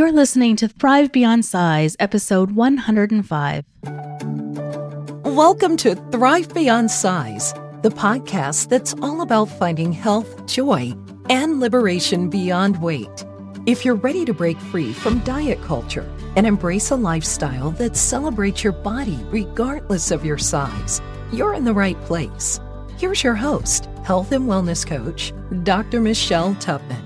You're listening to Thrive Beyond Size, episode 105. Welcome to Thrive Beyond Size, the podcast that's all about finding health, joy, and liberation beyond weight. If you're ready to break free from diet culture and embrace a lifestyle that celebrates your body regardless of your size, you're in the right place. Here's your host, health and wellness coach, Dr. Michelle Tubman.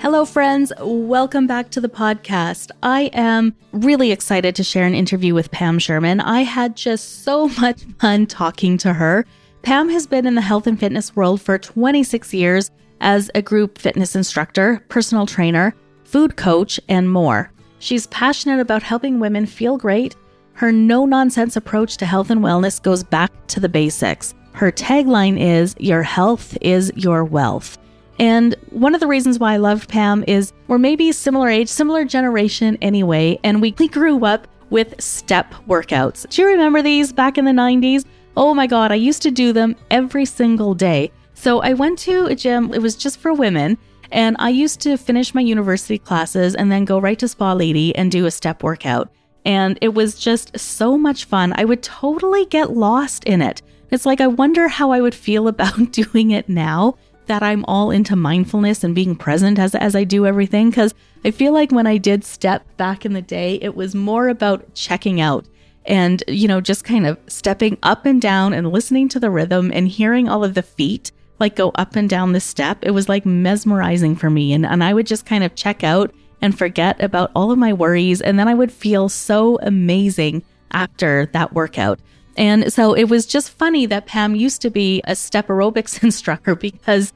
Hello, friends. Welcome back to the podcast. I am really excited to share an interview with Pam Sherman. I had just so much fun talking to her. Pam has been in the health and fitness world for 26 years as a group fitness instructor, personal trainer, food coach, and more. She's passionate about helping women feel great. Her no-nonsense approach to health and wellness goes back to the basics. Her tagline is, "Your health is your wealth." And one of the reasons why I loved Pam is we're maybe similar age, similar generation anyway, and we grew up with step workouts. Do you remember these back in the 90s? Oh my God, I used to do them every single day. So I went to a gym, it was just for women, and I used to finish my university classes and then go right to Spa Lady and do a step workout. And it was just so much fun. I would totally get lost in it. It's like, I wonder how I would feel about doing it now that I'm all into mindfulness and being present as I do everything. Because I feel like when I did step back in the day, it was more about checking out and, you know, just kind of stepping up and down and listening to the rhythm and hearing all of the feet like go up and down the step. It was like mesmerizing for me. And I would just kind of check out and forget about all of my worries. And then I would feel so amazing after that workout. And so it was just funny that Pam used to be a step aerobics instructor because,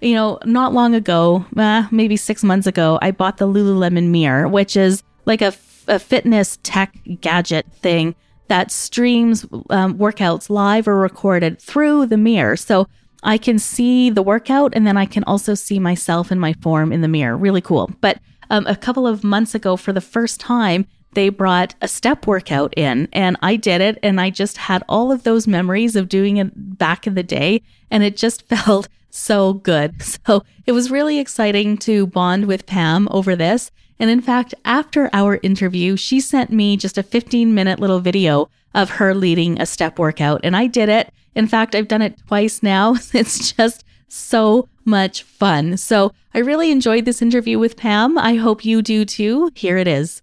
you know, not long ago, maybe 6 months ago, I bought the Lululemon Mirror, which is like a fitness tech gadget thing that streams workouts live or recorded through the mirror. So I can see the workout and then I can also see myself and my form in the mirror. Really cool. But a couple of months ago, for the first time, they brought a step workout in and I did it. And I just had all of those memories of doing it back in the day. And it just felt so good. So it was really exciting to bond with Pam over this. And in fact, after our interview, she sent me just a 15-minute little video of her leading a step workout. And I did it. In fact, I've done it twice now. It's just so much fun. So I really enjoyed this interview with Pam. I hope you do too. Here it is.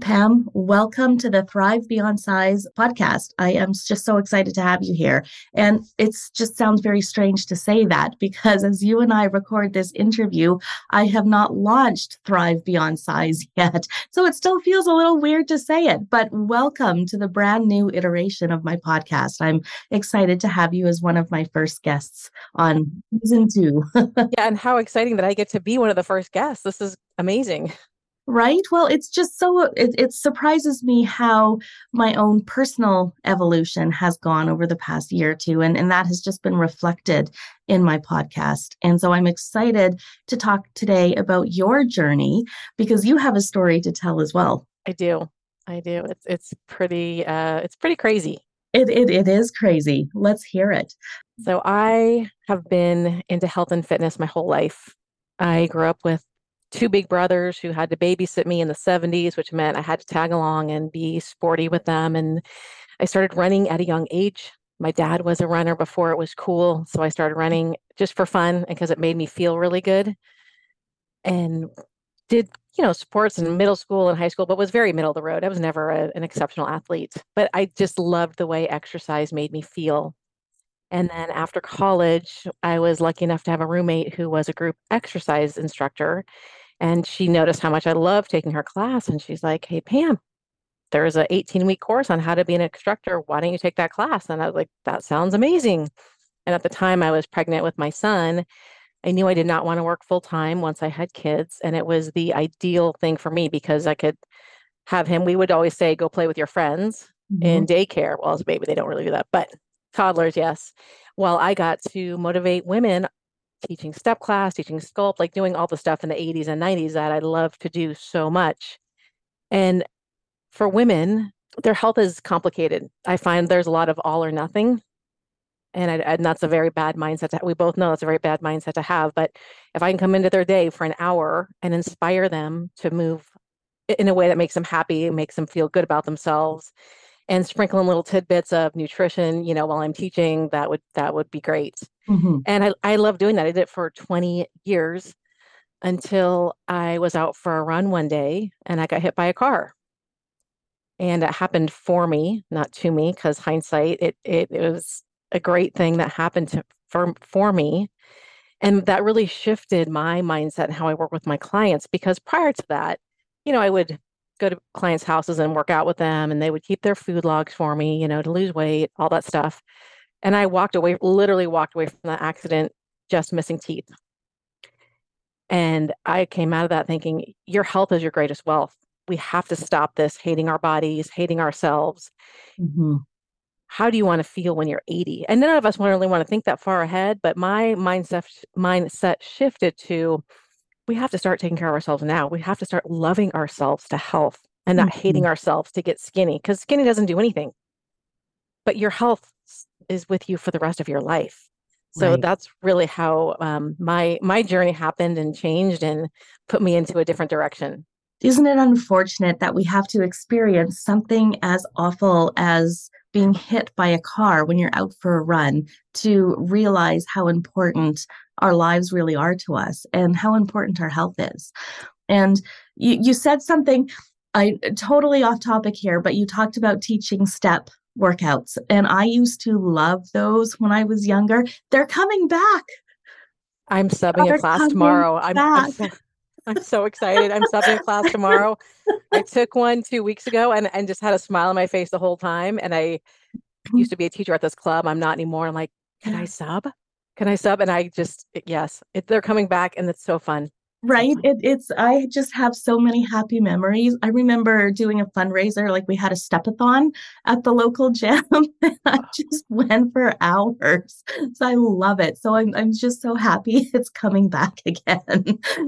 Pam, welcome to the Thrive Beyond Size podcast. I am just so excited to have you here. And it just sounds very strange to say that because as you and I record this interview, I have not launched Thrive Beyond Size yet. So it still feels a little weird to say it, but welcome to the brand new iteration of my podcast. I'm excited to have you as one of my first guests on season 2. Yeah, and how exciting that I get to be one of the first guests. This is amazing. Right? Well, it's just so, it surprises me how my own personal evolution has gone over the past year or two. And that has just been reflected in my podcast. And so I'm excited to talk today about your journey because you have a story to tell as well. I do. It's pretty crazy. It is crazy. Let's hear it. So I have been into health and fitness my whole life. I grew up with two big brothers who had to babysit me in the 70s, which meant I had to tag along and be sporty with them. And I started running at a young age. My dad was a runner before it was cool. So I started running just for fun and because it made me feel really good. And did, you know, sports in middle school and high school, but was very middle of the road. I was never an exceptional athlete, but I just loved the way exercise made me feel. And then after college, I was lucky enough to have a roommate who was a group exercise instructor. And she noticed how much I loved taking her class. And she's like, "Hey, Pam, there's an 18-week course on how to be an instructor. Why don't you take that class?" And I was like, that sounds amazing. And at the time I was pregnant with my son, I knew I did not want to work full time once I had kids. And it was the ideal thing for me because I could have him. We would always say, go play with your friends in daycare. Well, as a baby, they don't really do that, but toddlers, yes. Well, I got to motivate women teaching step class, teaching sculpt, like doing all the stuff in the 80s and 90s that I love to do so much. And for women, their health is complicated. I find there's a lot of all or nothing. And that's a very bad mindset. We both know that's a very bad mindset to have. But if I can come into their day for an hour and inspire them to move in a way that makes them happy, makes them feel good about themselves, and sprinkle in little tidbits of nutrition, you know, while I'm teaching, that would be great. Mm-hmm. And I love doing that. I did it for 20 years until I was out for a run one day and I got hit by a car. And it happened for me, not to me, because hindsight, it was a great thing that happened for me. And that really shifted my mindset and how I work with my clients, because prior to that, you know, I would go to clients' houses and work out with them, and they would keep their food logs for me, you know, to lose weight, all that stuff. And I literally walked away from that accident, just missing teeth. And I came out of that thinking, your health is your greatest wealth. We have to stop this hating our bodies, hating ourselves. Mm-hmm. How do you want to feel when you're 80? And none of us really want to think that far ahead, but my mindset shifted to, we have to start taking care of ourselves now. We have to start loving ourselves to health and not mm-hmm. hating ourselves to get skinny, because skinny doesn't do anything. But your health is with you for the rest of your life. So right. That's really how my journey happened and changed and put me into a different direction. Isn't it unfortunate that we have to experience something as awful as being hit by a car when you're out for a run to realize how important our lives really are to us and how important our health is? And you said something, I totally off topic here, but you talked about teaching STEP workouts, and I used to love those when I was younger. They're coming back. I'm subbing a class tomorrow. I'm so excited. I'm subbing a class tomorrow. I took one 2 weeks ago and just had a smile on my face the whole time. And I used to be a teacher at this club. I'm not anymore. I'm like, can I sub? And I just, they're coming back, and it's so fun. Right. I just have so many happy memories. I remember doing a fundraiser, like we had a step-a-thon at the local gym. And I just went for hours. So I love it. So I'm just so happy it's coming back again.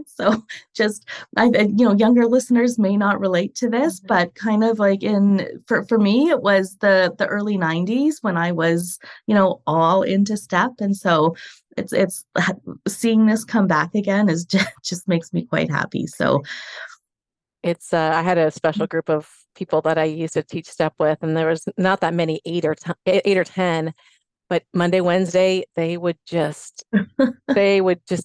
So just, younger listeners may not relate to this, but kind of like for me, it was the early 90s when I was, all into step. And so it's seeing this come back again is just makes me quite happy. So it's I had a special group of people that I used to teach step with, and there was not that many, 8 or 10, but Monday, Wednesday, they would just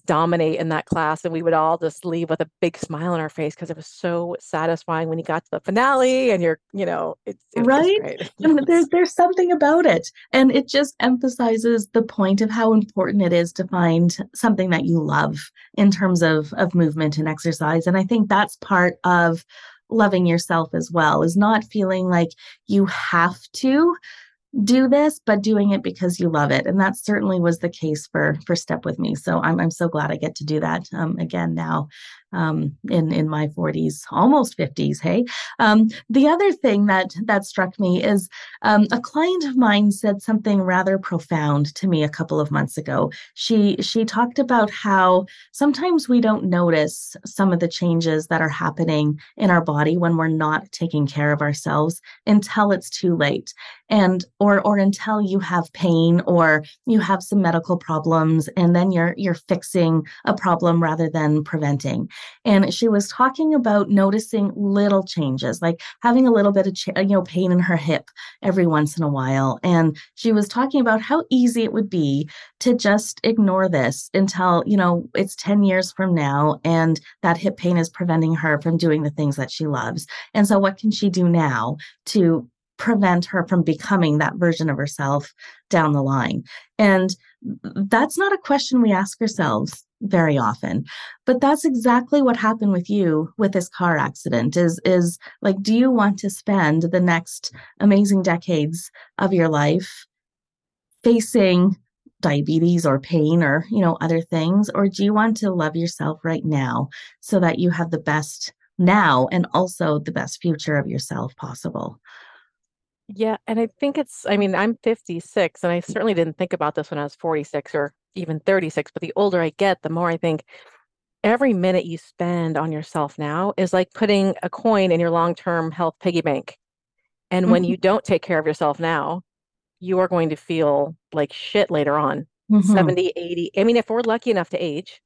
dominate in that class, and we would all just leave with a big smile on our face because it was so satisfying when you got to the finale and it's right. And there's something about it, and it just emphasizes the point of how important it is to find something that you love in terms of movement and exercise. And I think that's part of loving yourself as well, is not feeling like you have to do this, but doing it because you love it. And that certainly was the case for Step With Me. So I'm so glad I get to do that again now in my 40s, almost 50s. Hey, the other thing that struck me is a client of mine said something rather profound to me a couple of months ago. She talked about how sometimes we don't notice some of the changes that are happening in our body when we're not taking care of ourselves until it's too late, and or until you have pain or you have some medical problems, and then you're fixing a problem rather than preventing. And she was talking about noticing little changes, like having a little bit of pain in her hip every once in a while. And she was talking about how easy it would be to just ignore this until, it's 10 years from now, and that hip pain is preventing her from doing the things that she loves. And so what can she do now to prevent her from becoming that version of herself down the line? And that's not a question we ask ourselves very often. But that's exactly what happened with you with this car accident is like, do you want to spend the next amazing decades of your life facing diabetes or pain or, other things? Or do you want to love yourself right now so that you have the best now and also the best future of yourself possible? Yeah. And I think I'm 56, and I certainly didn't think about this when I was 46 or even 36. But the older I get, the more I think every minute you spend on yourself now is like putting a coin in your long-term health piggy bank. And mm-hmm. when you don't take care of yourself now, you are going to feel like shit later on, 70, 80. I mean, if we're lucky enough to age,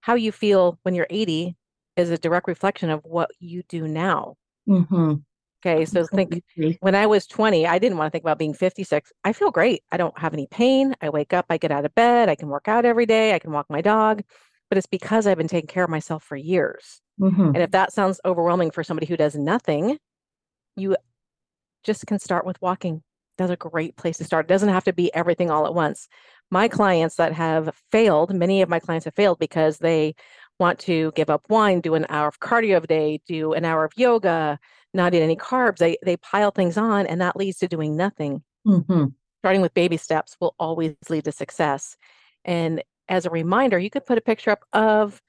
how you feel when you're 80 is a direct reflection of what you do now. Okay. So think when I was 20, I didn't want to think about being 56. I feel great. I don't have any pain. I wake up, I get out of bed. I can work out every day. I can walk my dog, but it's because I've been taking care of myself for years. And if that sounds overwhelming for somebody who does nothing, you just can start with walking. That's a great place to start. It doesn't have to be everything all at once. My clients that have failed, many of my clients have failed because they want to give up wine, do an hour of cardio a day, do an hour of yoga, not eat any carbs. They pile things on, and that leads to doing nothing. Starting with baby steps will always lead to success. And as a reminder, you could put a picture up of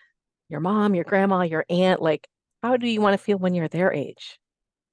your mom, your grandma, your aunt. Like, how do you want to feel when you're their age?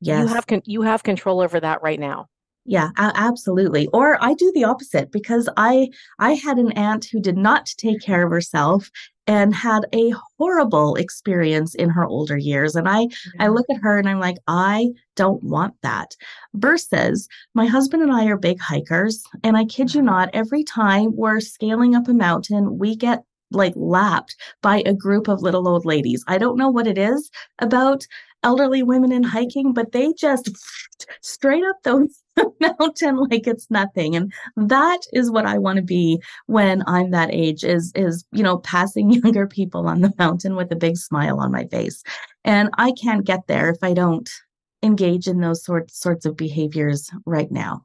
Yes. You have control over that right now. Yeah, absolutely. Or I do the opposite, because I had an aunt who did not take care of herself and had a horrible experience in her older years. And I look at her and I'm like, I don't want that. Versus my husband and I are big hikers. And I kid you not, every time we're scaling up a mountain, we get like lapped by a group of little old ladies. I don't know what it is about elderly women in hiking, but they just straight up those mountain like it's nothing. And that is what I want to be when I'm that age, is, you know, passing younger people on the mountain with a big smile on my face. And I can't get there if I don't engage in those sorts of behaviors right now.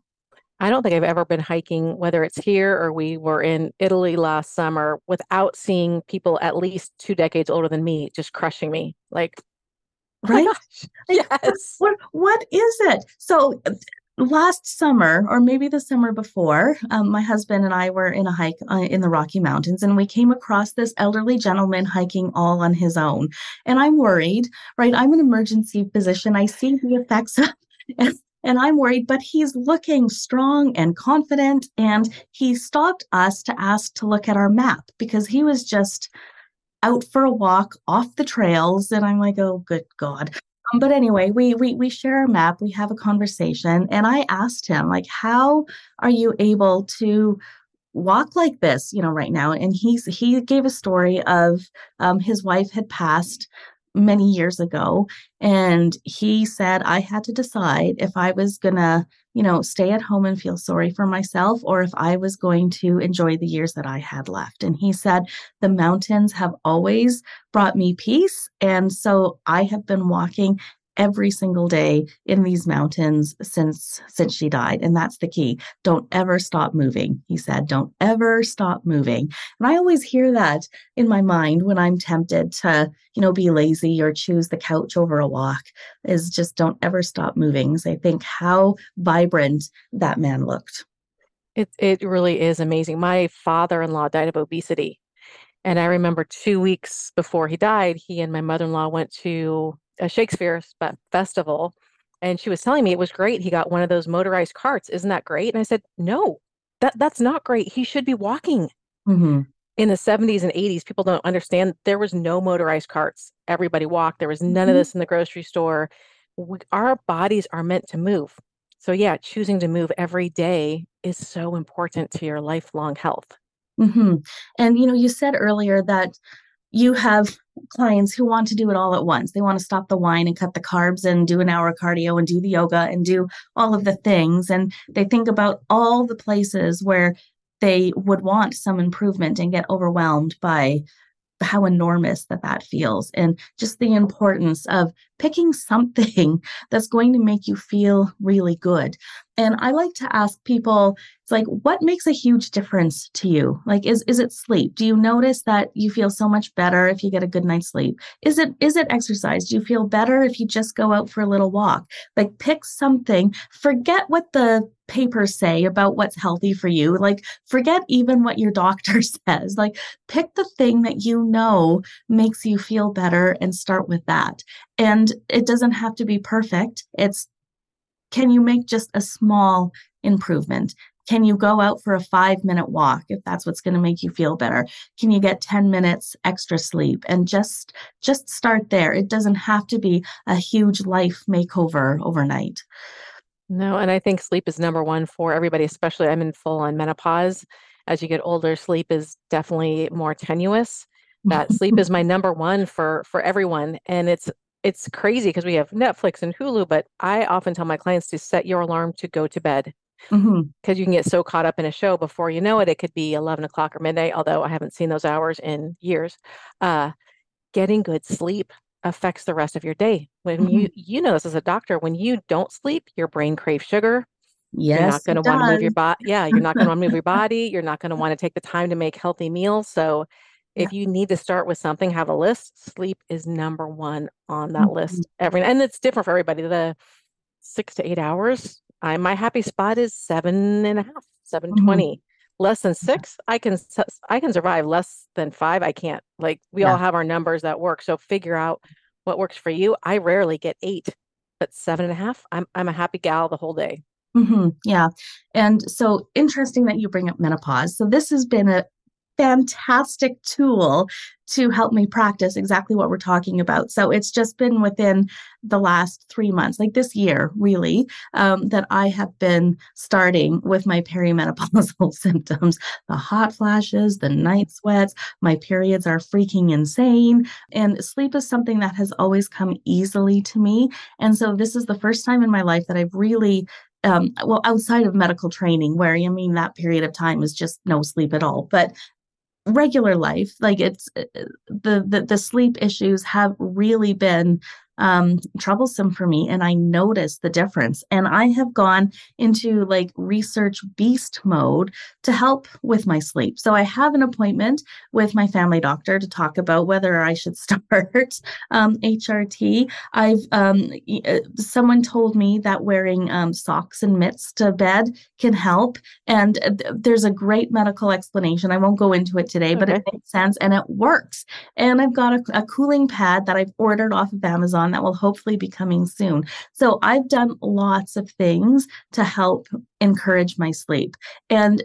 I don't think I've ever been hiking, whether it's here or we were in Italy last summer, without seeing people at least 2 decades older than me just crushing me. Like, right? Oh like, yes. What is it? So last summer, or maybe the summer before, my husband and I were in a hike in the Rocky Mountains, and we came across this elderly gentleman hiking all on his own. And I'm worried, right? I'm an emergency physician. I see the effects of it. And I'm worried, but he's looking strong and confident. And he stopped us to ask to look at our map because he was just out for a walk off the trails. And I'm like, oh, good God. But anyway, we share our map. We have a conversation. And I asked him, like, how are you able to walk like this, you know, right now? And he gave a story of his wife had passed many years ago. And he said, I had to decide if I was going to, you know, stay at home and feel sorry for myself, or if I was going to enjoy the years that I had left. And he said, the mountains have always brought me peace. And so I have been walking every single day in these mountains since she died. And that's the key. Don't ever stop moving. He said, don't ever stop moving. And I always hear that in my mind when I'm tempted to, you know, be lazy or choose the couch over a walk, is just don't ever stop moving. So I think how vibrant that man looked. It really is amazing. My father-in-law died of obesity. And I remember 2 weeks before he died, he and my mother-in-law went to a Shakespeare festival. And she was telling me it was great. He got one of those motorized carts. Isn't that great? And I said, no, that's not great. He should be walking. In the 70s and 80s, people don't understand. There was no motorized carts. Everybody walked. There was none of this in the grocery store. Our bodies are meant to move. So yeah, choosing to move every day is so important to your lifelong health. And, you know, you said earlier that you have clients who want to do it all at once. They want to stop the wine and cut the carbs and do an hour of cardio and do the yoga and do all of the things. And they think about all the places where they would want some improvement and get overwhelmed by how enormous that feels, and just the importance of picking something that's going to make you feel really good. And I like to ask people, it's like, what makes a huge difference to you? Like, is it sleep? Do you notice that you feel so much better if you get a good night's sleep? Is it exercise? Do you feel better if you just go out for a little walk? Like, pick something, forget what the papers say about what's healthy for you. Like, forget even what your doctor says. Like, pick the thing that you know makes you feel better and start with that. And it doesn't have to be perfect. It's, can you make just a small improvement? Can you go out for a 5-minute walk if that's what's going to make you feel better? Can you get 10 minutes extra sleep? And just start there. It doesn't have to be a huge life makeover overnight. No, and I think sleep is number one for everybody, especially I'm in full on menopause. As you get older, sleep is definitely more tenuous. That sleep is my number one for everyone. And it's crazy because we have Netflix and Hulu, but I often tell my clients to set your alarm to go to bed because you can get so caught up in a show before you know it. It could be 11 o'clock or midnight, although I haven't seen those hours in years. Getting good sleep affects the rest of your day. When you know this as a doctor, when you don't sleep, your brain craves sugar. Yes, you're not going to want to move your body. Yeah, you're not going to want to move your body. You're not going to want to take the time to make healthy meals. So if you need to start with something, have a list. Sleep is number one on that list. And it's different for everybody. The 6 to 8 hours, my happy spot is 7.5, 7:20. Less than 6, I can survive. Less than 5, I can't. Like we all have our numbers that work. So figure out what works for you. I rarely get 8, but 7.5. I'm a happy gal the whole day. Yeah. And so interesting that you bring up menopause. So this has been a fantastic tool to help me practice exactly what we're talking about. So it's just been within the last 3 months, like this year, really, that I have been starting with my perimenopausal symptoms, the hot flashes, the night sweats, my periods are freaking insane. And sleep is something that has always come easily to me. And so this is the first time in my life that I've really outside of medical training, where that period of time is just no sleep at all, but regular life, like it's the sleep issues have really been troublesome for me, and I noticed the difference. And I have gone into like research beast mode to help with my sleep. So I have an appointment with my family doctor to talk about whether I should start HRT. Someone told me that wearing socks and mitts to bed can help, and there's a great medical explanation. I won't go into it today, but it makes sense and it works. And I've got a cooling pad that I've ordered off of Amazon that will hopefully be coming soon. So I've done lots of things to help encourage my sleep. And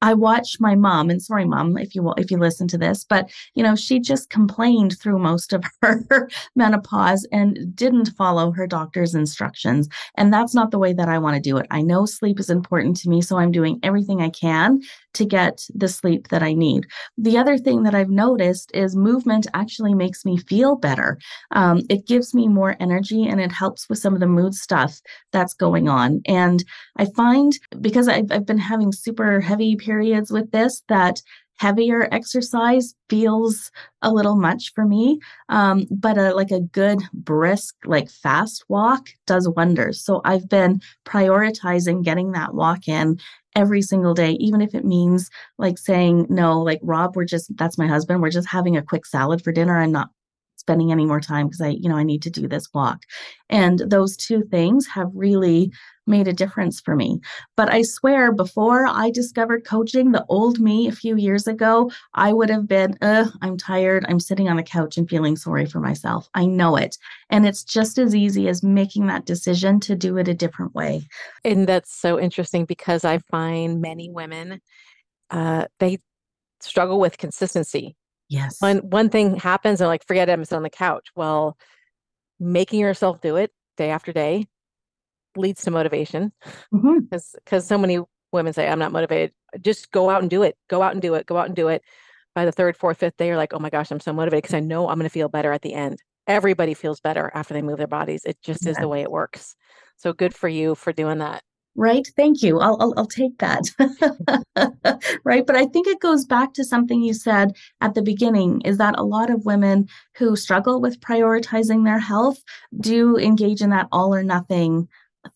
I watched my mom, and sorry, mom, if you listen to this, but she just complained through most of her menopause and didn't follow her doctor's instructions. And that's not the way that I want to do it. I know sleep is important to me, so I'm doing everything I can to get the sleep that I need. The other thing that I've noticed is movement actually makes me feel better. It gives me more energy, and it helps with some of the mood stuff that's going on. And I find, because I've been having super heavy periods with this, that heavier exercise feels a little much for me, but a good brisk, fast walk does wonders. So I've been prioritizing getting that walk in every single day, even if it means saying no, Rob, that's my husband, we're just having a quick salad for dinner. I'm not spending any more time because I need to do this walk. And those two things have really made a difference for me. But I swear, before I discovered coaching, the old me a few years ago, I would have been, I'm tired. I'm sitting on the couch and feeling sorry for myself. I know it. And it's just as easy as making that decision to do it a different way. And that's so interesting, because I find many women, they struggle with consistency. Yes. One thing happens and forget it, I'm sitting on the couch. Well, making yourself do it day after day leads to motivation, because so many women say, I'm not motivated. Just go out and do it. Go out and do it. Go out and do it. By the third, fourth, fifth day, you're like, oh my gosh, I'm so motivated because I know I'm going to feel better at the end. Everybody feels better after they move their bodies. It just is the way it works. So good for you for doing that. Right. Thank you. I'll take that. Right. But I think it goes back to something you said at the beginning, is that a lot of women who struggle with prioritizing their health do engage in that all or nothing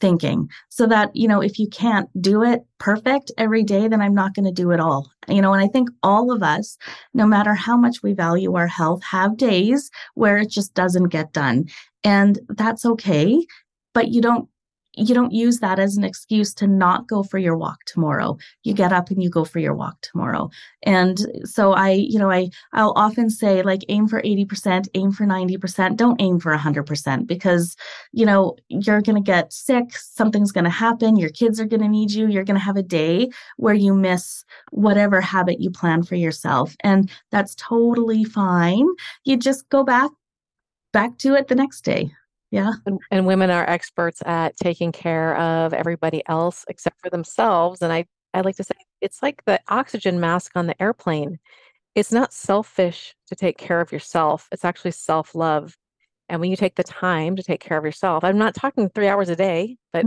thinking, so that, if you can't do it perfect every day, then I'm not going to do it all. And I think all of us, no matter how much we value our health, have days where it just doesn't get done. And that's okay. But you don't use that as an excuse to not go for your walk tomorrow. You get up and you go for your walk tomorrow. And so I'll often say, aim for 80%, aim for 90%, don't aim for 100%, because, you're going to get sick. Something's going to happen. Your kids are going to need you. You're going to have a day where you miss whatever habit you plan for yourself. And that's totally fine. You just go back to it the next day. Yeah. And women are experts at taking care of everybody else except for themselves. And I like to say it's like the oxygen mask on the airplane. It's not selfish to take care of yourself. It's actually self-love. And when you take the time to take care of yourself, I'm not talking 3 hours a day, but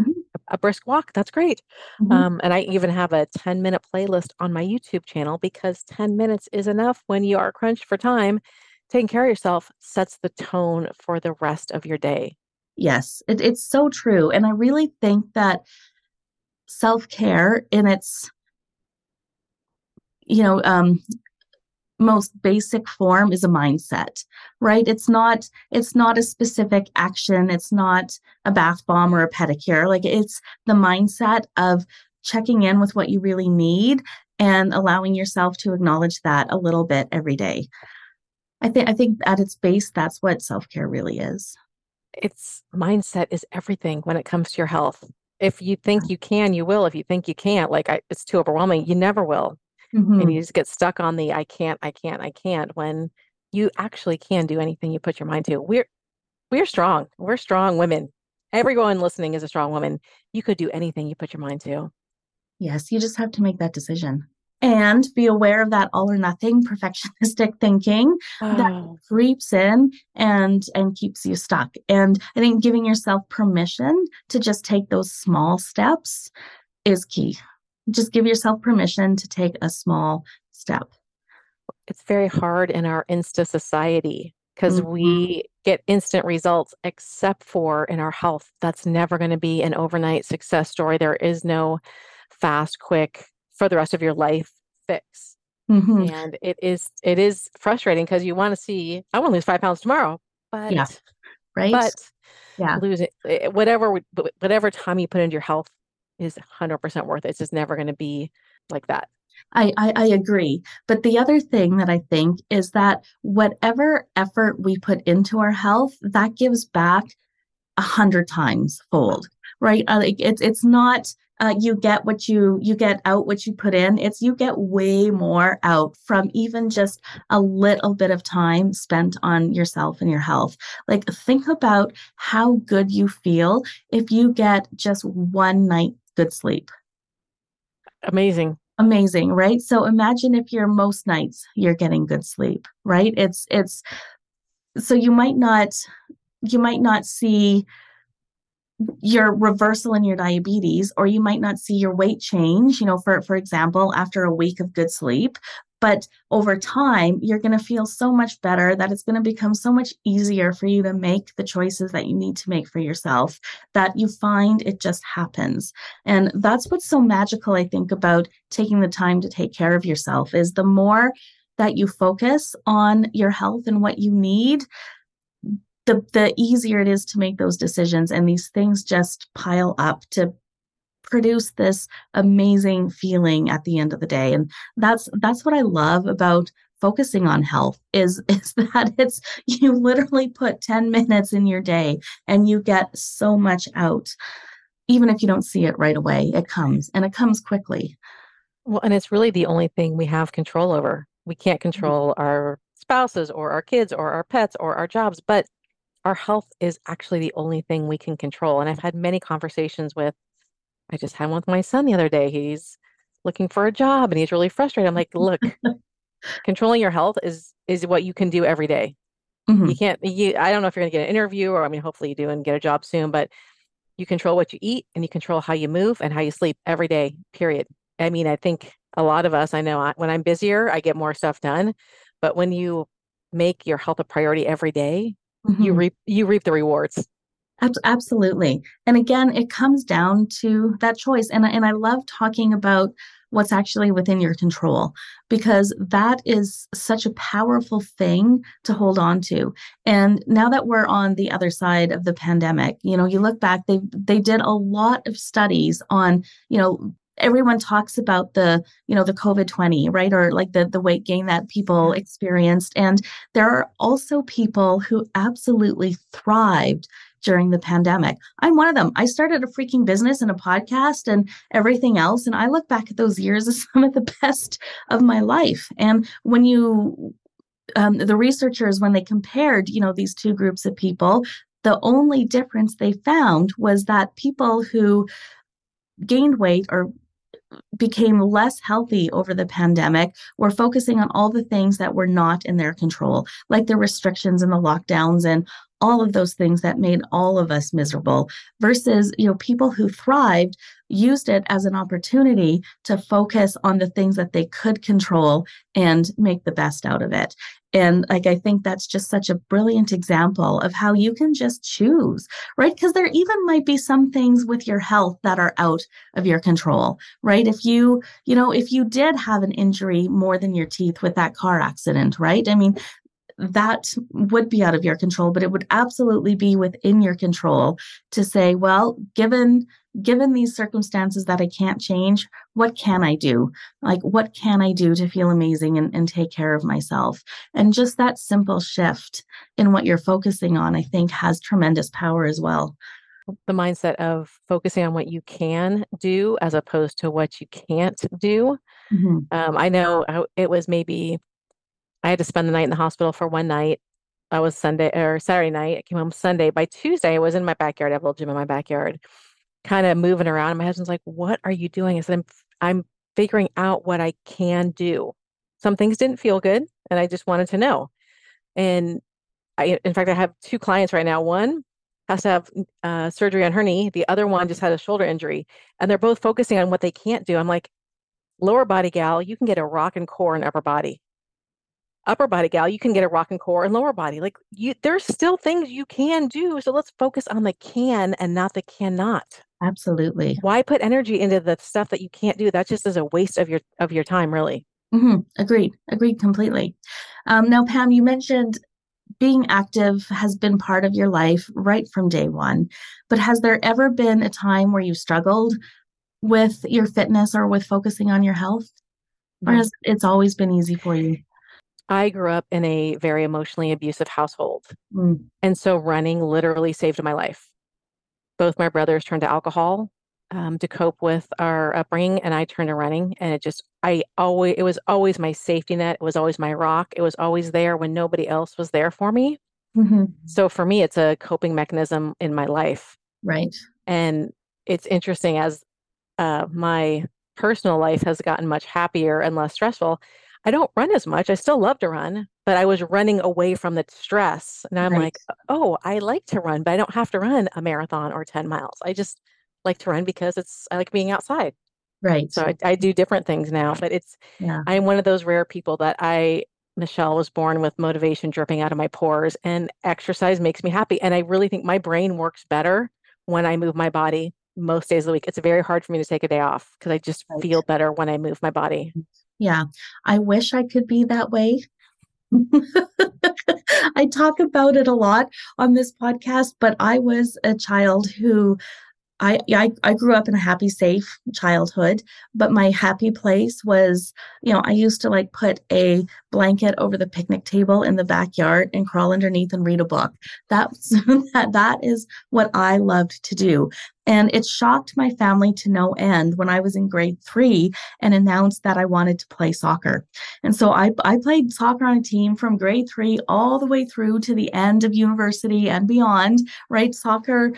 a brisk walk, that's great. And I even have a 10-minute playlist on my YouTube channel because 10 minutes is enough when you are crunched for time. Taking care of yourself sets the tone for the rest of your day. Yes, it's so true. And I really think that self-care in its, most basic form is a mindset, right? It's not a specific action. It's not a bath bomb or a pedicure. Like it's the mindset of checking in with what you really need and allowing yourself to acknowledge that a little bit every day. I think at its base, that's what self-care really is. It's mindset is everything when it comes to your health. If you think you can, you will. If you think you can't, it's too overwhelming, you never will. And you just get stuck on the I can't when you actually can do anything you put your mind to. We're strong. We're strong women. Everyone listening is a strong woman. You could do anything you put your mind to. Yes, you just have to make that decision. And be aware of that all or nothing perfectionistic thinking that creeps in and keeps you stuck. And I think giving yourself permission to just take those small steps is key. Just give yourself permission to take a small step. It's very hard in our Insta society because we get instant results except for in our health. That's never going to be an overnight success story. There is no fast, quick, for the rest of your life fix. And it is frustrating because you want to see, I want to lose 5 pounds tomorrow, but lose it, whatever time you put into your health is 100% worth it. It's just never going to be like that. I agree. But the other thing that I think is that whatever effort we put into our health, that gives back 100 times fold, right? It's not, you get what you get out what you put in. It's you get way more out from even just a little bit of time spent on yourself and your health. Like think about how good you feel if you get just one night good sleep. Amazing, right? So imagine if you're most nights you're getting good sleep, right? It's so you might not see your reversal in your diabetes, or you might not see your weight change, for example, after a week of good sleep. But over time, you're going to feel so much better that it's going to become so much easier for you to make the choices that you need to make for yourself, that you find it just happens. And that's what's so magical, I think, about taking the time to take care of yourself is the more that you focus on your health and what you need, the easier it is to make those decisions. And these things just pile up to produce this amazing feeling at the end of the day. And that's what I love about focusing on health is that it's, you literally put 10 minutes in your day and you get so much out. Even if you don't see it right away, it comes quickly. Well, and it's really the only thing we have control over. We can't control our spouses or our kids or our pets or our jobs, but our health is actually the only thing we can control. And I've had many conversations I just had one with my son the other day. He's looking for a job and he's really frustrated. I'm like, look, controlling your health is what you can do every day. You can't, I don't know if you're going to get an interview or, hopefully you do and get a job soon, but you control what you eat and you control how you move and how you sleep every day, period. I think a lot of us, when I'm busier, I get more stuff done, but when you make your health a priority every day, you reap the rewards. Absolutely. And again, it comes down to that choice. And I love talking about what's actually within your control, because that is such a powerful thing to hold on to. And now that we're on the other side of the pandemic, you look back, they did a lot of studies on, everyone talks about the, the COVID-20, right? Or like the weight gain that people experienced. And there are also people who absolutely thrived during the pandemic. I'm one of them. I started a freaking business and a podcast and everything else. And I look back at those years as some of the best of my life. And when the researchers, when they compared, these two groups of people, The only difference they found was that people who gained weight or became less healthy over the pandemic were focusing on all the things that were not in their control, like the restrictions and the lockdowns and all of those things that made all of us miserable, versus, people who thrived used it as an opportunity to focus on the things that they could control and make the best out of it. And I think that's just such a brilliant example of how you can just choose, right? Because there even might be some things with your health that are out of your control, right? If you did have an injury more than your teeth with that car accident, right? I mean, that would be out of your control, but it would absolutely be within your control to say, well, given these circumstances that I can't change, what can I do? What can I do to feel amazing and take care of myself? And just that simple shift in what you're focusing on, I think, has tremendous power as well. The mindset of focusing on what you can do as opposed to what you can't do. Mm-hmm. I know it was maybe I had to spend the night in the hospital for one night. That was Sunday or Saturday night. I came home Sunday. By Tuesday, I was in my backyard. I have a little gym in my backyard, kind of moving around. And my husband's like, "What are you doing?" I said, I'm figuring out what I can do. Some things didn't feel good, and I just wanted to know. And I have two clients right now. One has to have surgery on her knee. The other one just had a shoulder injury, and they're both focusing on what they can't do. I'm like, lower body gal, you can get a rockin' core and upper body. Upper body gal, you can get a rocking core and lower body. There's still things you can do. So let's focus on the can and not the cannot. Absolutely. Why put energy into the stuff that you can't do? That just is a waste of your time, really. Mm-hmm. Agreed completely. Now, Pam, you mentioned being active has been part of your life right from day one, but has there ever been a time where you struggled with your fitness or with focusing on your health? Or has it's always been easy for you? I grew up in a very emotionally abusive household. Mm. And so running literally saved my life. Both my brothers turned to alcohol to cope with our upbringing, and I turned to running. And it was always my safety net. It was always my rock. It was always there when nobody else was there for me. Mm-hmm. So for me, it's a coping mechanism in my life. Right. And it's interesting as my personal life has gotten much happier and less stressful. I don't run as much. I still love to run, but I was running away from the stress. And I'm right. Like, oh, I like to run, but I don't have to run a marathon or 10 miles. I just like to run because I like being outside. Right. So I do different things now, but I'm one of those rare people that Michelle was born with motivation dripping out of my pores, and exercise makes me happy. And I really think my brain works better when I move my body most days of the week. It's very hard for me to take a day off because I just feel better when I move my body. Yeah, I wish I could be that way. I talk about it a lot on this podcast, but I was a child who I grew up in a happy, safe childhood, but my happy place was, I used to put a blanket over the picnic table in the backyard and crawl underneath and read a book. That is what I loved to do. And it shocked my family to no end when I was in grade 3 and announced that I wanted to play soccer. And so I played soccer on a team from grade 3 all the way through to the end of university and beyond, right? Soccer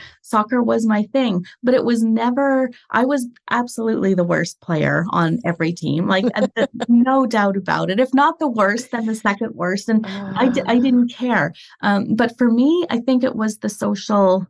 was my thing, but I was absolutely the worst player on every team. No doubt about it. If not the worst, then the second worst. And I didn't care. But for me, I think it was the social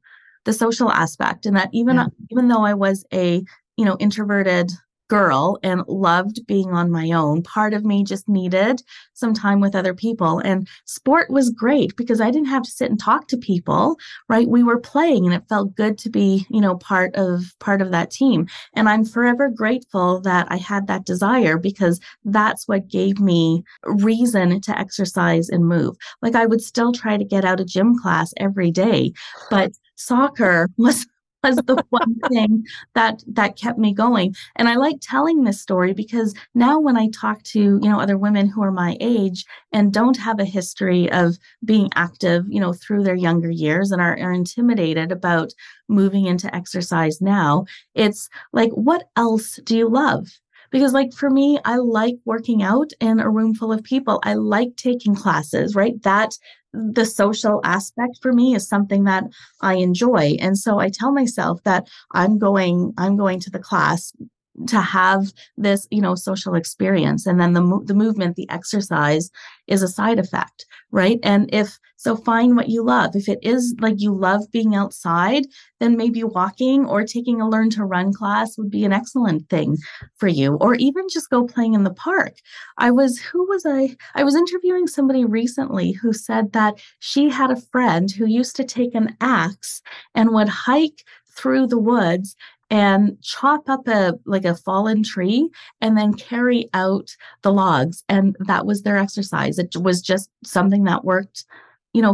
aspect, and that even though I was a, introverted girl and loved being on my own, part of me just needed some time with other people. And sport was great because I didn't have to sit and talk to people, right? We were playing, and it felt good to be, part of that team. And I'm forever grateful that I had that desire, because that's what gave me reason to exercise and move. I would still try to get out of gym class every day, but soccer was the one thing that kept me going. And I like telling this story because now when I talk to, other women who are my age and don't have a history of being active, through their younger years and are intimidated about moving into exercise now, it's what else do you love? Because for me, I like working out in a room full of people. I like taking classes, right? That the social aspect for me is something that I enjoy. And so I tell myself that I'm going to the class to have this, social experience. And then the movement, the exercise is a side effect, right? And find what you love. If it is like you love being outside, then maybe walking or taking a learn to run class would be an excellent thing for you, or even just go playing in the park. I was interviewing somebody recently who said that she had a friend who used to take an axe and would hike through the woods and chop up a fallen tree and then carry out the logs. And that was their exercise. It was just something that worked,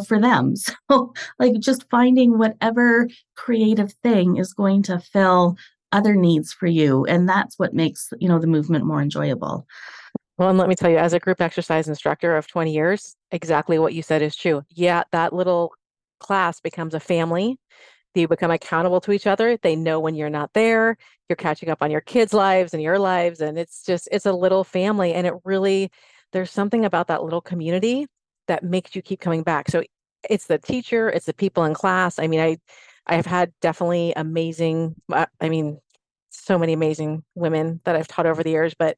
for them. So just finding whatever creative thing is going to fill other needs for you. And that's what makes, the movement more enjoyable. Well, and let me tell you, as a group exercise instructor of 20 years, exactly what you said is true. Yeah, that little class becomes a family. You become accountable to each other. They know when you're not there, you're catching up on your kids' lives and your lives. And it's a little family. And there's something about that little community that makes you keep coming back. So it's the teacher, it's the people in class. I mean, I have had definitely so many amazing women that I've taught over the years, but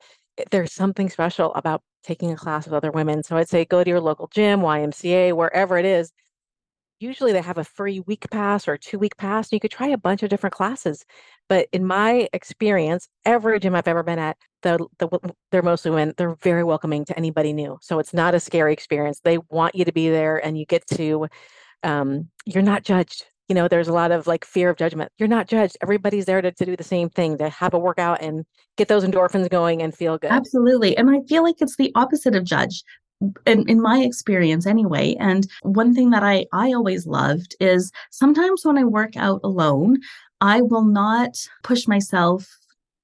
there's something special about taking a class with other women. So I'd say go to your local gym, YMCA, wherever it is. Usually they have a free week pass or a 2-week pass, and you could try a bunch of different classes. But in my experience, every gym I've ever been at, they're mostly women. They're very welcoming to anybody new. So it's not a scary experience. They want you to be there, and you get to, you're not judged. There's a lot of fear of judgment. You're not judged. Everybody's there to do the same thing, to have a workout and get those endorphins going and feel good. Absolutely. And I feel like it's the opposite of judge. In my experience anyway. And one thing that I always loved is sometimes when I work out alone, I will not push myself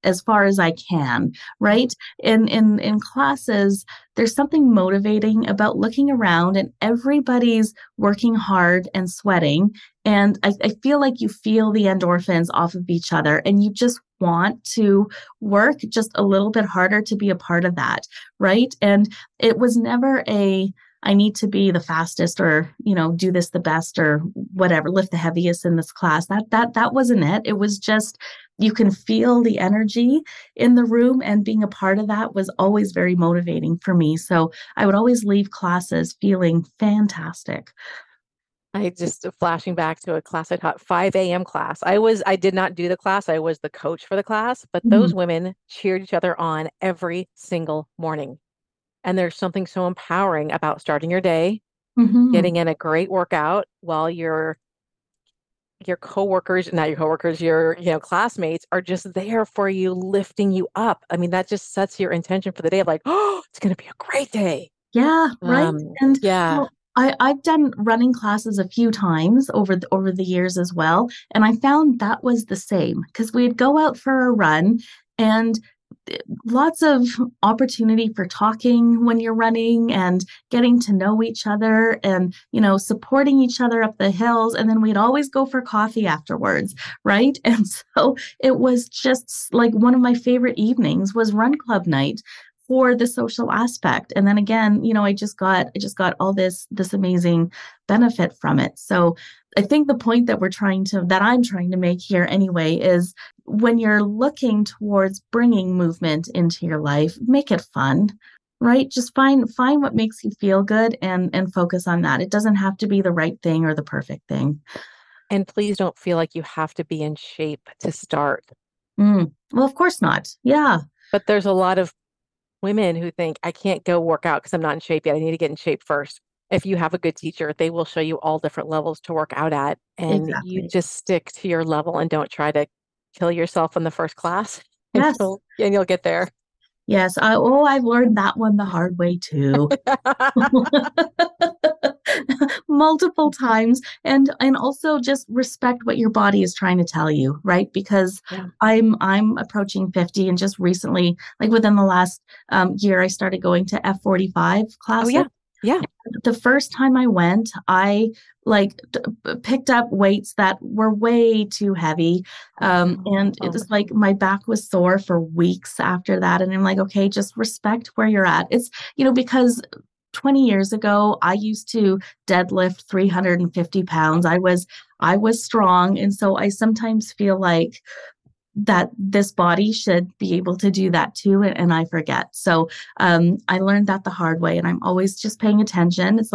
as far as I can, right? In classes, there's something motivating about looking around and everybody's working hard and sweating. And I feel like you feel the endorphins off of each other, and you just want to work just a little bit harder to be a part of that, right? And it was never I need to be the fastest or, do this the best or whatever, lift the heaviest in this class. That wasn't it. It was just, you can feel the energy in the room, and being a part of that was always very motivating for me. So I would always leave classes feeling fantastic. I just flashing back to a class I taught, 5 a.m. class. I did not do the class. I was the coach for the class, but those women cheered each other on every single morning. And there's something so empowering about starting your day, getting in a great workout while your classmates are just there for you, lifting you up. I mean, that just sets your intention for the day of it's going to be a great day. Yeah. Right. And yeah. I've done running classes a few times over the years as well. And I found that was the same, because we'd go out for a run and lots of opportunity for talking when you're running and getting to know each other and, supporting each other up the hills. And then we'd always go for coffee afterwards. Right. And so it was just one of my favorite evenings was run club night for the social aspect. And then again, I just got all this amazing benefit from it. So I think the point that I'm trying to make here anyway, is when you're looking towards bringing movement into your life, make it fun, right? Just find what makes you feel good and focus on that. It doesn't have to be the right thing or the perfect thing. And please don't feel like you have to be in shape to start. Well, of course not. Yeah. But there's a lot of women who think, I can't go work out because I'm not in shape yet. I need to get in shape first. If you have a good teacher, they will show you all different levels to work out at. And exactly. You just stick to your level and don't try to kill yourself in the first class. Yes. And you'll get there. Yes. I've learned that one the hard way too. Multiple times. And also just respect what your body is trying to tell you, right? Because yeah. I'm approaching 50, and just recently, within the last year, I started going to F 45 classes. Oh, yeah. Yeah. The first time I went, I picked up weights that were way too heavy. It was my back was sore for weeks after that. And I'm okay, just respect where you're at. It's because 20 years ago, I used to deadlift 350 pounds. I was strong. And so I sometimes feel like that this body should be able to do that too. And I forget. So I learned that the hard way, and I'm always just paying attention. It's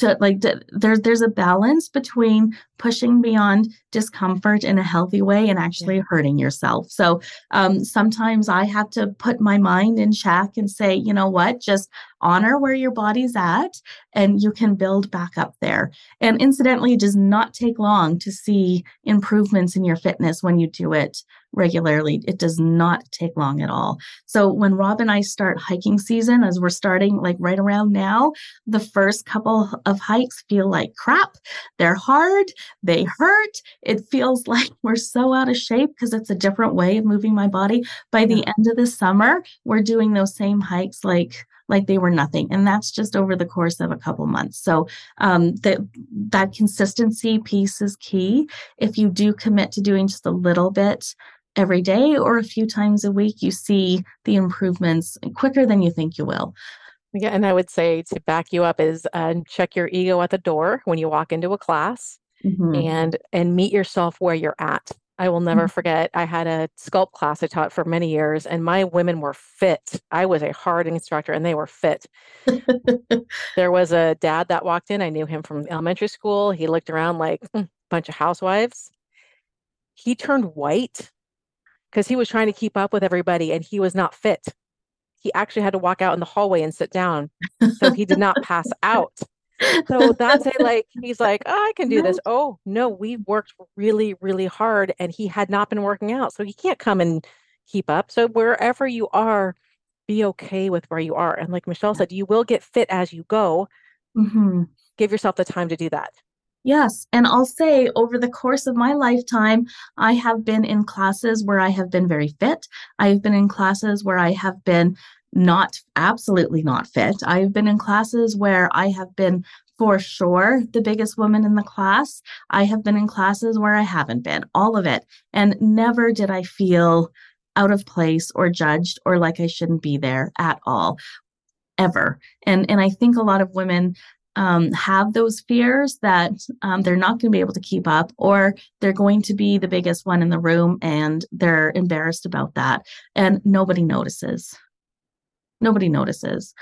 there's a balance between pushing beyond discomfort in a healthy way and actually hurting yourself. So sometimes I have to put my mind in check and say, you know what, just honor where your body's at and you can build back up there. And incidentally, it does not take long to see improvements in your fitness when you do it regularly. It does not take long at all. So when Rob and I start hiking season, as we're starting right around now, the first couple of hikes feel like crap. They're hard. They hurt. It feels like we're so out of shape because it's a different way of moving my body. By the end of the summer, we're doing those same hikes like they were nothing. And that's just over the course of a couple months. So that consistency piece is key. If you do commit to doing just a little bit every day or a few times a week, you see the improvements quicker than you think you will. Yeah. And I would say to back you up is check your ego at the door when you walk into a class, and meet yourself where you're at. I will never forget. I had a sculpt class I taught for many years, and my women were fit. I was a hard instructor and they were fit. There was a dad that walked in. I knew him from elementary school. He looked around like a bunch of housewives. He turned white because he was trying to keep up with everybody and he was not fit. He actually had to walk out in the hallway and sit down. So he did not pass out. So that's he's like, oh, I can do this. Oh, no, we worked really, really hard and he had not been working out. So he can't come and keep up. So wherever you are, be okay with where you are. And like Michelle said, you will get fit as you go. Mm-hmm. Give yourself the time to do that. Yes. And I'll say over the course of my lifetime, I have been in classes where I have been very fit. I've been in classes where I have been absolutely not fit. I've been in classes where I have been for sure the biggest woman in the class. I have been in classes where I haven't been, all of it. And never did I feel out of place or judged or like I shouldn't be there at all, ever. And I think a lot of women have those fears that they're not going to be able to keep up, or they're going to be the biggest one in the room and they're embarrassed about that. And nobody notices. Nobody notices.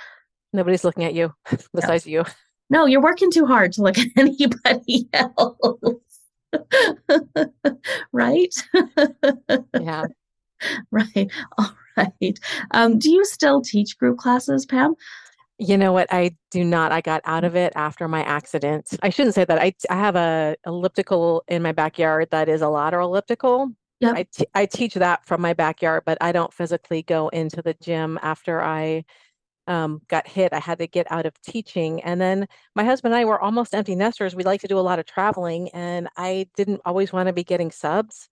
Nobody's looking at you besides you. No, you're working too hard to look at anybody else. Right? Yeah. Right. All right. Do you still teach group classes, Pam? You know what? I do not. I got out of it after my accident. I shouldn't say that. I have a elliptical in my backyard that is a lateral elliptical. Yep. I teach that from my backyard, but I don't physically go into the gym. After I got hit, I had to get out of teaching. And then my husband and I were almost empty nesters. We like to do a lot of traveling, and I didn't always want to be getting subs.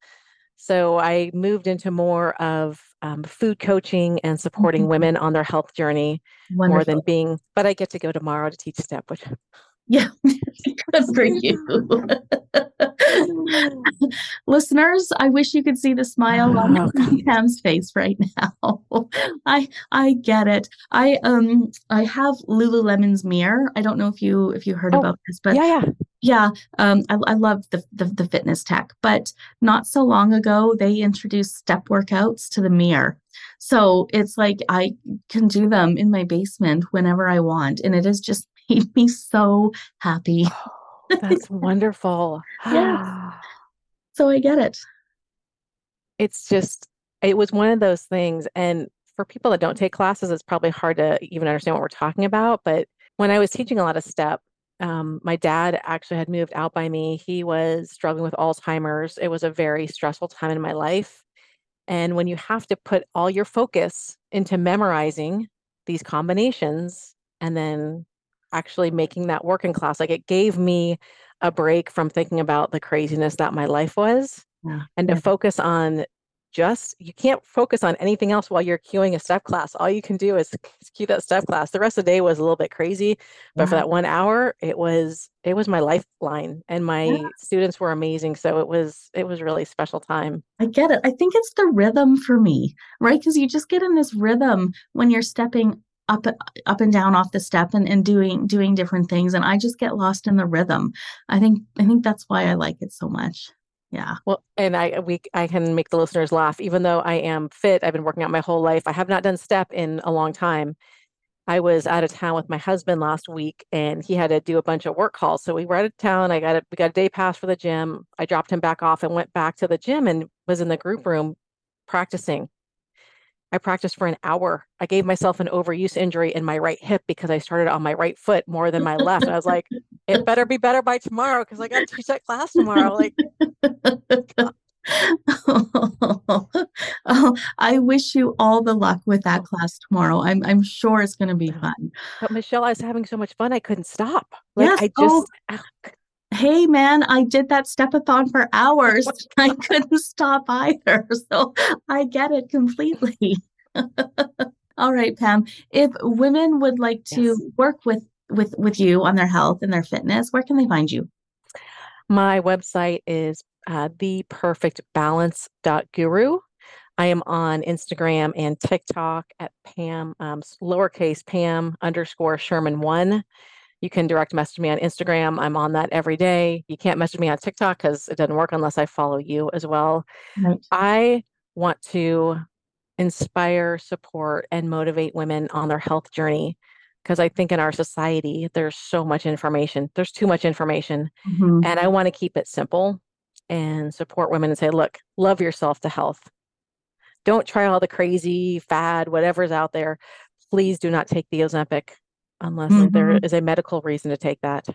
So I moved into more of food coaching and supporting women on their health journey. Wonderful. More than being, but I get to go tomorrow to teach STEP, which... Yeah, good for you. Listeners, I wish you could see the smile on Pam's face right now. I get it. I have Lululemon's Mirror. I don't know if you heard about this, but yeah. I love the fitness tech, but not so long ago they introduced step workouts to the mirror. So it's I can do them in my basement whenever I want, and it is just made me so happy. Oh, that's wonderful. Yeah. So I get it. It's just, it was one of those things. And for people that don't take classes, it's probably hard to even understand what we're talking about. But when I was teaching a lot of STEP, my dad actually had moved out by me. He was struggling with Alzheimer's. It was a very stressful time in my life. And when you have to put all your focus into memorizing these combinations and then actually making that work in class, it gave me a break from thinking about the craziness that my life was, and to focus on you can't focus on anything else while you're cueing a step class. All you can do is cue that step class. The rest of the day was a little bit crazy, but for that 1 hour, it was my lifeline, and my students were amazing. So it was really special time. I get it. I think it's the rhythm for me, right? Because you just get in this rhythm when you're stepping up and down off the step and doing different things. And I just get lost in the rhythm. I think that's why I like it so much. Yeah. Well, and I can make the listeners laugh. Even though I am fit, I've been working out my whole life. I have not done step in a long time. I was out of town with my husband last week, and he had to do a bunch of work calls. So we were out of town. We got a day pass for the gym. I dropped him back off and went back to the gym and was in the group room practicing. I practiced for an hour. I gave myself an overuse injury in my right hip because I started on my right foot more than my left. And I was like, it better be better by tomorrow because I got to teach that class tomorrow. Like, oh, I wish you all the luck with that class tomorrow. I'm sure it's going to be fun. But Michelle, I was having so much fun. I couldn't stop. Like, yes. Hey man, I did that step-a-thon for hours. I couldn't stop either. So I get it completely. All right, Pam, if women would like to work with you on their health and their fitness, where can they find you? My website is theperfectbalance.guru. I am on Instagram and TikTok at Pam, lowercase Pam _Sherman1. You can direct message me on Instagram. I'm on that every day. You can't message me on TikTok because it doesn't work unless I follow you as well. Right. I want to inspire, support, and motivate women on their health journey because I think in our society, there's so much information. There's too much information. Mm-hmm. And I want to keep it simple and support women and say, look, love yourself to health. Don't try all the crazy fad, whatever's out there. Please do not take the Ozempic unless there is a medical reason to take that.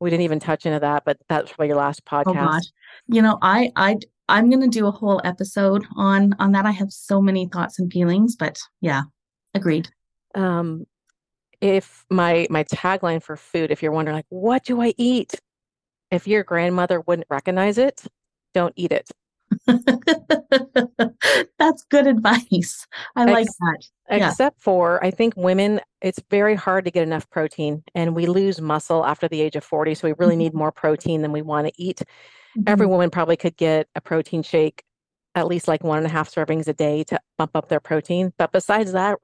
We didn't even touch into that, but that's probably your last podcast. Oh, gosh. You know, I'm going to do a whole episode on that. I have so many thoughts and feelings, but yeah, agreed. If my tagline for food, if you're wondering like, what do I eat? If your grandmother wouldn't recognize it, don't eat it. That's good advice. I like that. Yeah. Except for, I think women, it's very hard to get enough protein and we lose muscle after the age of 40. So we really need more protein than we want to eat. Mm-hmm. Every woman probably could get a protein shake, at least like 1.5 servings a day to bump up their protein. But besides that,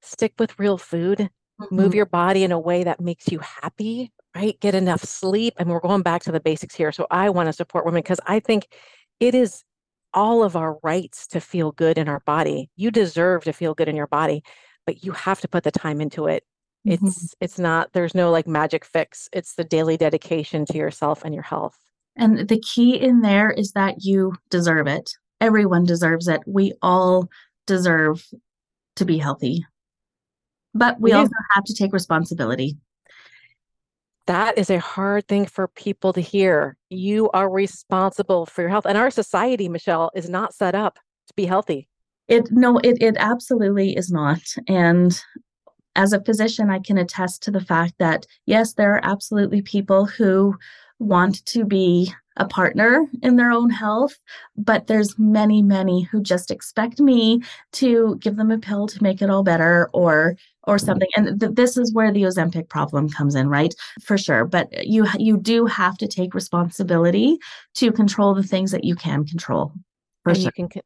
stick with real food, move your body in a way that makes you happy, right? Get enough sleep. And we're going back to the basics here. So I want to support women because I think it is all of our rights to feel good in our body. You deserve to feel good in your body, but you have to put the time into it. It's not, there's no like magic fix. It's the daily dedication to yourself and your health. And the key in there is that you deserve it. Everyone deserves it. We all deserve to be healthy, but we also have to take responsibility. That is a hard thing for people to hear. You are responsible for your health. And our society, Michelle, is not set up to be healthy. It absolutely is not. And as a physician, I can attest to the fact that, yes, there are absolutely people who want to be a partner in their own health, but there's many, many who just expect me to give them a pill to make it all better or something. And this is where the Ozempic problem comes in, right? For sure. But you do have to take responsibility to control the things that you can control.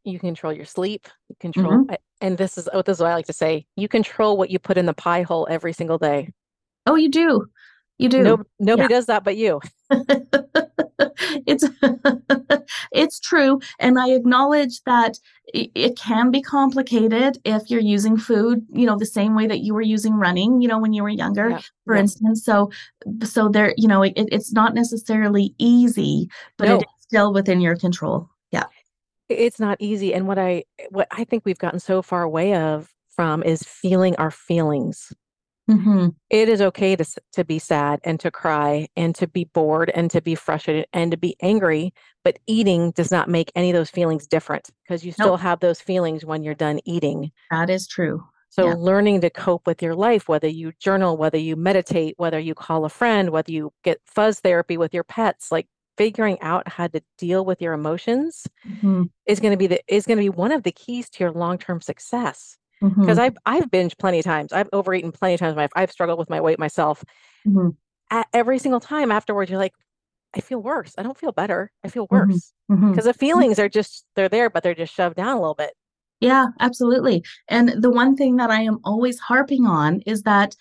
You control your sleep, you control, and this is what I like to say, you control what you put in the pie hole every single day. Oh, you do. You do. Nobody does that but you. It's true. And I acknowledge that it can be complicated if you're using food, you know, the same way that you were using running, you know, when you were younger, for instance. So there, you know, it's not necessarily easy, but it is still within your control. Yeah. It's not easy. And what I think we've gotten so far away from is feeling our feelings. Mm-hmm. It is okay to be sad and to cry and to be bored and to be frustrated and to be angry, but eating does not make any of those feelings different because you still have those feelings when you're done eating. That is true. So learning to cope with your life, whether you journal, whether you meditate, whether you call a friend, whether you get fuzz therapy with your pets, like figuring out how to deal with your emotions is going to be one of the keys to your long-term success. Because I've binged plenty of times. I've overeaten plenty of times in my life. I've struggled with my weight myself. Every single time afterwards, you're like, I feel worse. I don't feel better. I feel worse. Because the feelings are just, they're there, but they're just shoved down a little bit. Yeah, absolutely. And the one thing that I am always harping on is that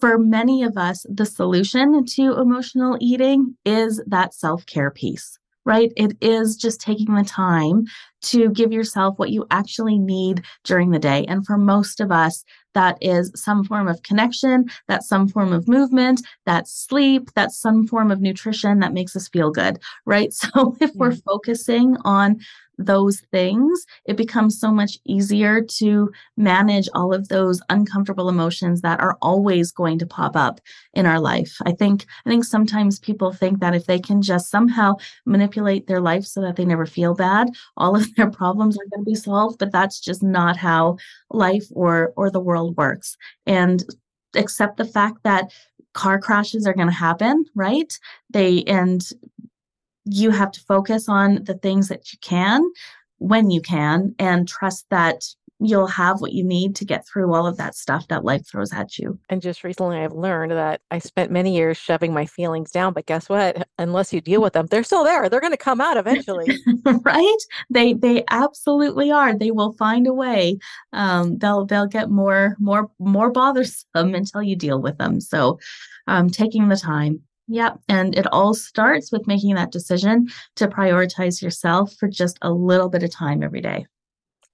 for many of us, the solution to emotional eating is that self-care piece, right? It is just taking the time to give yourself what you actually need during the day. And for most of us, that is some form of connection, that's some form of movement, that's sleep, that's some form of nutrition that makes us feel good, right? So if we're focusing on those things, it becomes so much easier to manage all of those uncomfortable emotions that are always going to pop up in our life. I think sometimes people think that if they can just somehow manipulate their life so that they never feel bad, all of their problems are going to be solved, but that's just not how life or the world works. And accept the fact that car crashes are going to happen, right? You have to focus on the things that you can when you can, and trust that you'll have what you need to get through all of that stuff that life throws at you. And just recently I've learned that I spent many years shoving my feelings down, but guess what? Unless you deal with them, they're still there. They're going to come out eventually. Right? They absolutely are. They will find a way. They'll get more bothersome until you deal with them. So taking the time. Yeah. And it all starts with making that decision to prioritize yourself for just a little bit of time every day.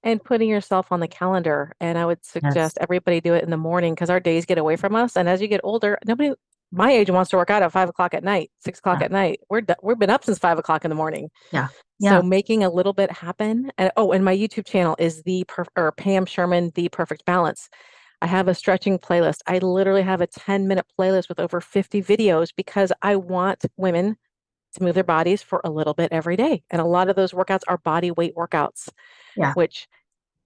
And putting yourself on the calendar. And I would suggest everybody do it in the morning, because our days get away from us. And as you get older, nobody my age wants to work out at 5 o'clock at night, 6 o'clock at night. We've been up since 5 o'clock in the morning. Yeah. So making a little bit happen. And my YouTube channel is Pam Sherman, The Perfect Balance. I have a stretching playlist. I literally have a 10-minute playlist with over 50 videos, because I want women to move their bodies for a little bit every day. And a lot of those workouts are body weight workouts, which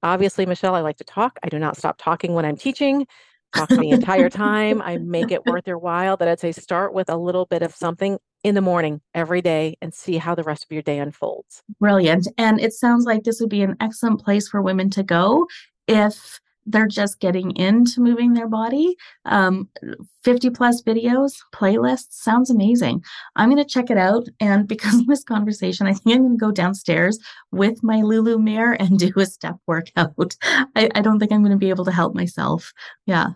obviously, Michelle, I like to talk. I do not stop talking when I'm teaching. Talk the entire time. I make it worth your while. That I'd say start with a little bit of something in the morning every day and see how the rest of your day unfolds. Brilliant. And it sounds like this would be an excellent place for women to go if they're just getting into moving their body. 50 plus videos, playlists, sounds amazing. I'm going to check it out. And because of this conversation, I think I'm going to go downstairs with my Lulu Mirror and do a step workout. I don't think I'm going to be able to help myself. Yeah.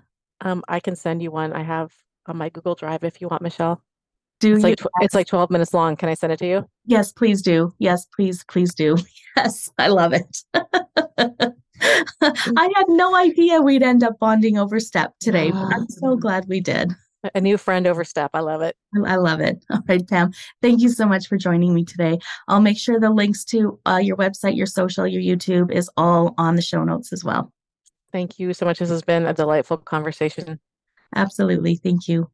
I can send you one I have on my Google Drive if you want, Michelle. It's like 12 minutes long. Can I send it to you? Yes, please do. Yes, please do. Yes, I love it. I had no idea we'd end up bonding over step today, but I'm so glad we did. A new friend over step. I love it. I love it. All right, Pam. Thank you so much for joining me today. I'll make sure the links to your website, your social, your YouTube is all on the show notes as well. Thank you so much. This has been a delightful conversation. Absolutely. Thank you.